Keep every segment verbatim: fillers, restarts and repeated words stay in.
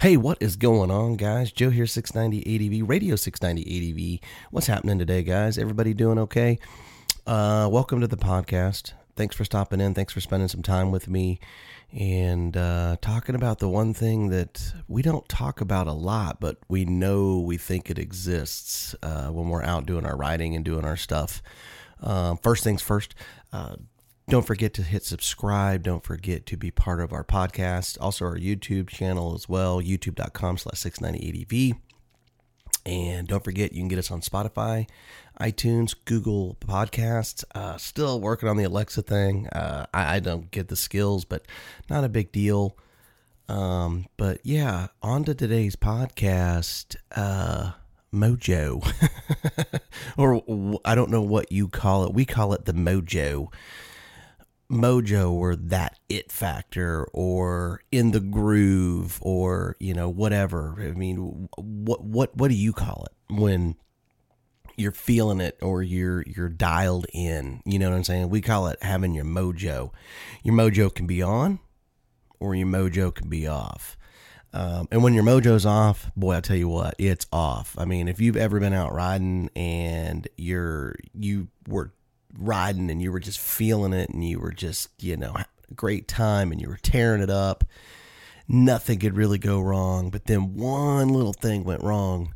Hey, what is going on, guys? Joe here, six ninety A D V, Radio six ninety A D V. What's happening today, guys? Everybody doing okay? Uh, welcome to the podcast. Thanks for stopping in. Thanks for spending some time with me and uh, talking about the one thing that we don't talk about a lot, but we know we think it exists uh, when we're out doing our writing and doing our stuff. Uh, first things first, uh, don't forget to hit subscribe. Don't forget to be part of our podcast. Also, our YouTube channel as well, youtube.com slash 690adv. And don't forget, you can get us on Spotify, iTunes, Google Podcasts. Uh, still working on the Alexa thing. Uh, I, I don't get the skills, but not a big deal. Um, but yeah, on to today's podcast, uh, Mojo. Or I don't know what you call it. We call it the Mojo. Mojo, or that it factor, or in the groove, or, you know, whatever. I mean, what what what do you call it when you're feeling it, or you're you're dialed in? You know what I'm saying? We call it having your mojo. Your mojo can be on, or your mojo can be off. Um, and when your mojo's off, boy, I tell you what, it's off. I mean, if you've ever been out riding and you're you were riding and you were just feeling it and you were just, you know, having a great time and you were tearing it up, nothing could really go wrong, but then one little thing went wrong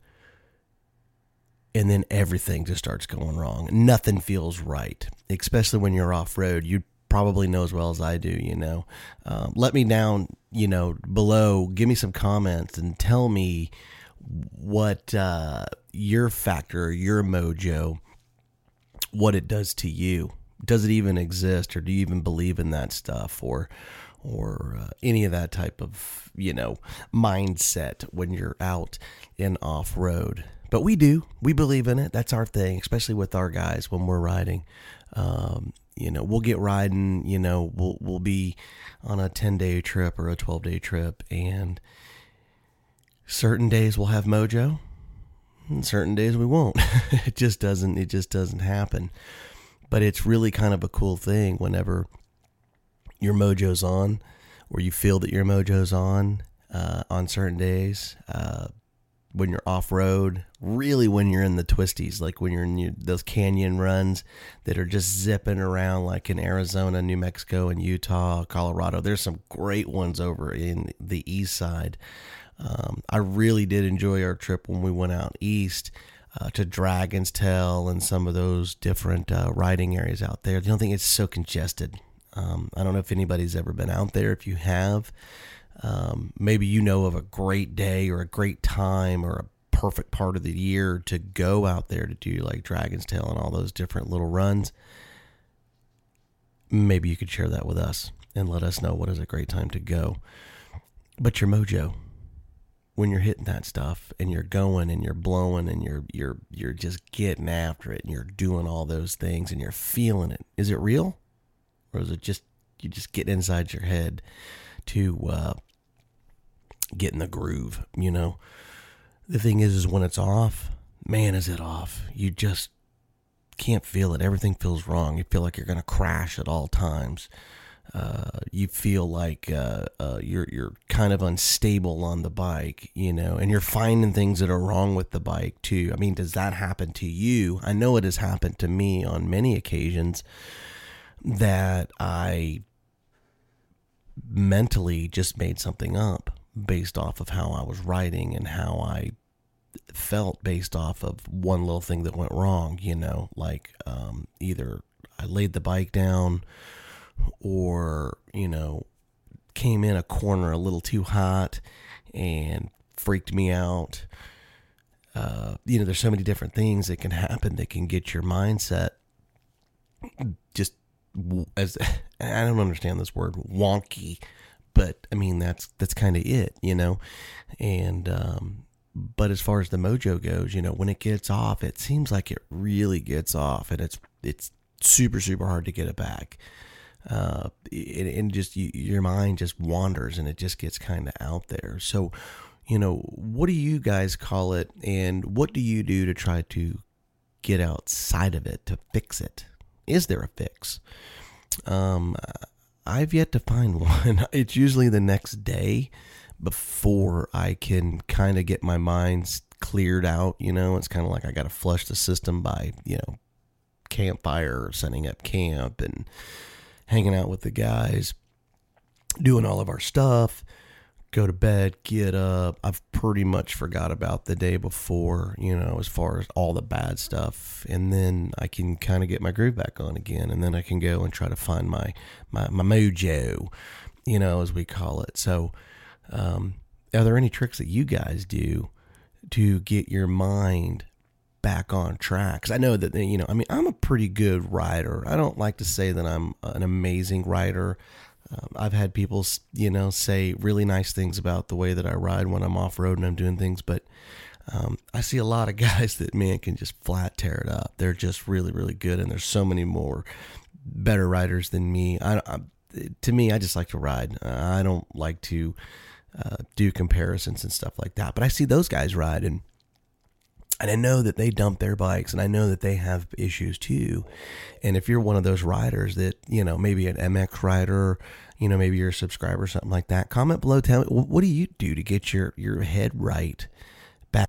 and then everything just starts going wrong. Nothing feels right, especially when you're off road. You probably know as well as I do, you know. Um, let me down, you know, below, give me some comments and tell me what uh, your factor, your mojo, what it does to you. Does it even exist, or do you even believe in that stuff, or or uh, any of that type of, you know, mindset when you're out and off road? But we do, we believe in it. That's our thing, especially with our guys when we're riding. Um, you know, we'll get riding, you know, we'll we'll be on a ten day trip or a twelve day trip, and certain days we'll have mojo. Certain days we won't. It just doesn't, it just doesn't happen. But it's really kind of a cool thing whenever your mojo's on, or you feel that your mojo's on, uh, on certain days, uh, when you're off road, really when you're in the twisties, like when you're in your, those canyon runs that are just zipping around, like in Arizona, New Mexico, and Utah, Colorado. There's some great ones over in the east side. Um, I really did enjoy our trip when we went out east uh, to Dragon's Tail and some of those different uh, riding areas out there. The only thing, it's so congested. Um, I don't know if anybody's ever been out there. If you have, um, maybe you know of a great day or a great time or a perfect part of the year to go out there to do like Dragon's Tail and all those different little runs. Maybe you could share that with us and let us know what is a great time to go. But your mojo, when you're hitting that stuff and you're going and you're blowing and you're, you're, you're just getting after it and you're doing all those things and you're feeling it. Is it real? Or is it just, you just get inside your head to, uh, get in the groove? You know, the thing is, is when it's off, man, is it off? You just can't feel it. Everything feels wrong. You feel like you're going to crash at all times. uh, you feel like uh, uh, you're you're kind of unstable on the bike, you know, and you're finding things that are wrong with the bike too. I mean, does that happen to you? I know it has happened to me on many occasions that I mentally just made something up based off of how I was riding and how I felt based off of one little thing that went wrong, you know, like um, either I laid the bike down or, you know, came in a corner a little too hot and freaked me out. Uh, you know, there's so many different things that can happen that can get your mindset just as, I don't understand this word, wonky, but I mean, that's, that's kind of it, you know? And, um, but as far as the mojo goes, you know, when it gets off, it seems like it really gets off and it's, it's super, super hard to get it back. Uh, and, and just you, your mind just wanders and it just gets kind of out there. So, you know, what do you guys call it? And what do you do to try to get outside of it, to fix it? Is there a fix? Um, I've yet to find one. It's usually the next day before I can kind of get my mind cleared out. You know, it's kind of like I got to flush the system by, you know, campfire, setting up camp and hanging out with the guys, doing all of our stuff, go to bed, get up. I've pretty much forgot about the day before, you know, as far as all the bad stuff. And then I can kind of get my groove back on again. And then I can go and try to find my, my, my mojo, you know, as we call it. So, um, are there any tricks that you guys do to get your mind back on track? 'Cause I know that, you know, I mean, I'm a pretty good rider. I don't like to say that I'm an amazing rider. Um, I've had people, you know, say really nice things about the way that I ride when I'm off road and I'm doing things, but um, I see a lot of guys that, man, can just flat tear it up. They're just really, really good, and there's so many more better riders than me. I, I to me, I just like to ride. I don't like to uh, do comparisons and stuff like that. But I see those guys ride, and and I know that they dump their bikes, and I know that they have issues too. And if you're one of those riders that, you know, maybe an M X rider, you know, maybe you're a subscriber or something like that, comment below, tell me, what do you do to get your, your head right back?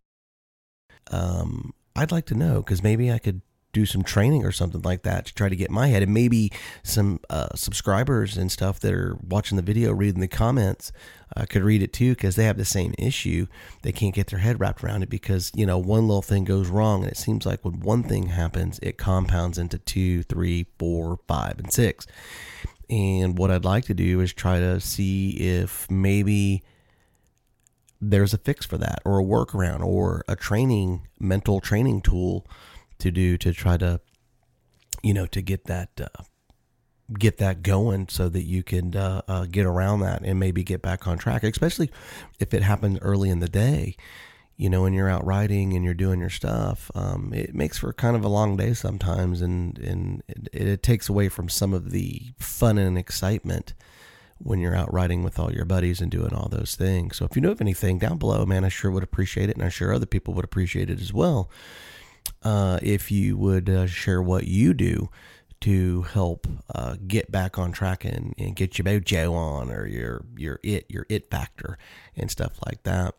Um, I'd like to know, 'cause maybe I could do some training or something like that to try to get my head, and maybe some uh, subscribers and stuff that are watching the video, reading the comments, uh, could read it too, because they have the same issue. They can't get their head wrapped around it because, you know, one little thing goes wrong, and it seems like when one thing happens, it compounds into two, three, four, five, and six. And what I'd like to do is try to see if maybe there's a fix for that, or a workaround, or a training, mental training tool to do to try to, you know, to get that, uh, get that going so that you can uh, uh, get around that and maybe get back on track, especially if it happens early in the day, you know, and you're out riding and you're doing your stuff. Um, it makes for kind of a long day sometimes, and, and it, it takes away from some of the fun and excitement when you're out riding with all your buddies and doing all those things. So if you know of anything down below, man, I sure would appreciate it. And I'm sure other people would appreciate it as well. Uh, if you would uh, share what you do to help uh, get back on track and, and get your mojo on, or your your it, your it factor and stuff like that,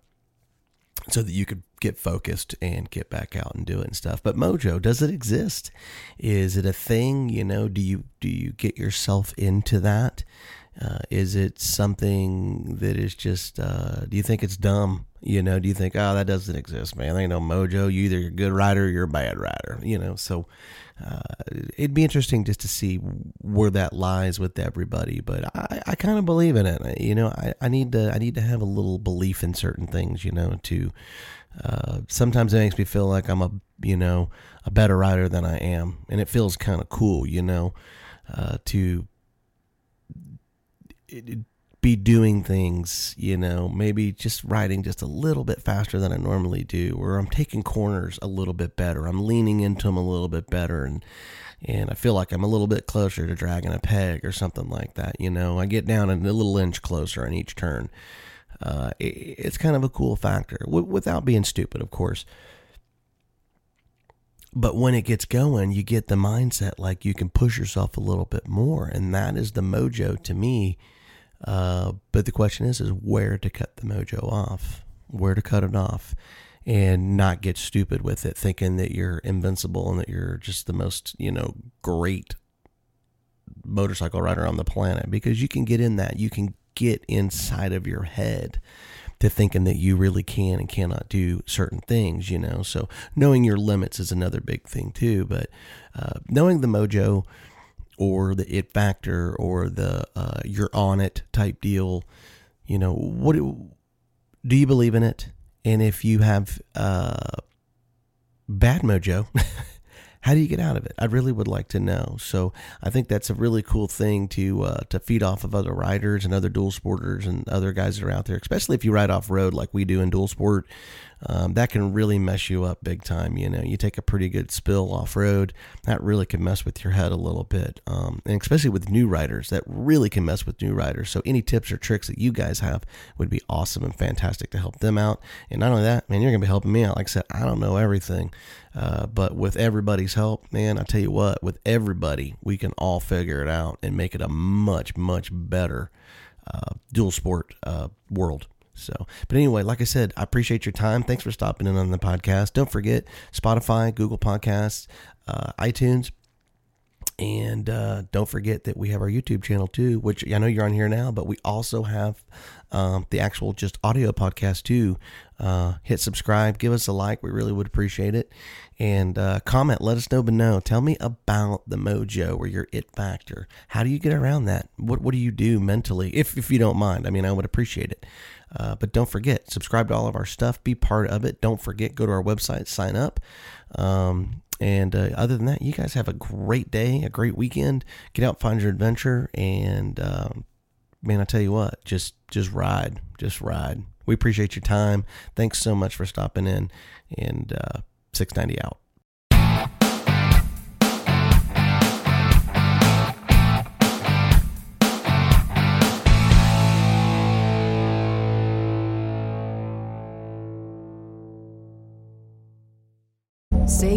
so that you could get focused and get back out and do it and stuff. But mojo, does it exist? Is it a thing? You know, do you do you get yourself into that? Uh, is it something that is just, uh, do you think it's dumb? You know, do you think, oh, that doesn't exist, man? There ain't no mojo. You either you're a good rider or you're a bad rider, you know? So, uh, it'd be interesting just to see where that lies with everybody, but I, I kind of believe in it. You know, I, I need to, I need to have a little belief in certain things, you know, to, uh, sometimes it makes me feel like I'm a, you know, a better rider than I am. And it feels kind of cool, you know, uh, to, be doing things, you know, maybe just riding just a little bit faster than I normally do, or I'm taking corners a little bit better. I'm leaning into them a little bit better. And, and I feel like I'm a little bit closer to dragging a peg or something like that. You know, I get down a little inch closer on each turn. Uh, it, it's kind of a cool factor w- without being stupid, of course. But when it gets going, you get the mindset like you can push yourself a little bit more. And that is the mojo to me. Uh, but the question is, is where to cut the mojo off, where to cut it off and not get stupid with it, thinking that you're invincible and that you're just the most, you know, great motorcycle rider on the planet, because you can get in that. You can get inside of your head to thinking that you really can and cannot do certain things, you know. So knowing your limits is another big thing too, but uh, knowing the mojo or the it factor or the uh, you're on it type deal, you know, what do, do you believe in it? And if you have uh, bad mojo, how do you get out of it? I really would like to know. So I think that's a really cool thing to uh, to feed off of other riders and other dual sporters and other guys that are out there, especially if you ride off road like we do in dual sport. Um, that can really mess you up big time. You know, you take a pretty good spill off road, that really can mess with your head a little bit. Um, and especially with new riders, that really can mess with new riders. So any tips or tricks that you guys have would be awesome and fantastic to help them out. And not only that, man, you're going to be helping me out. Like I said, I don't know everything. Uh, but with everybody's help, man, I tell you what, with everybody, we can all figure it out and make it a much, much better uh, dual sport uh, world. So, but anyway, like I said, I appreciate your time. Thanks for stopping in on the podcast. Don't forget Spotify, Google Podcasts, uh, iTunes. And uh, don't forget that we have our YouTube channel too, which I know you're on here now, but we also have um, the actual just audio podcast too. Uh, hit subscribe, give us a like. We really would appreciate it. And uh, comment, let us know below. Tell me about the mojo or your it factor. How do you get around that? What what do you do mentally? If, if you don't mind, I mean, I would appreciate it. Uh, but don't forget, subscribe to all of our stuff. Be part of it. Don't forget, go to our website, sign up. Um, And uh, other than that, you guys have a great day, a great weekend. Get out, find your adventure. And um, man, I tell you what, just, just ride, just ride. We appreciate your time. Thanks so much for stopping in, and uh, six ninety out. Say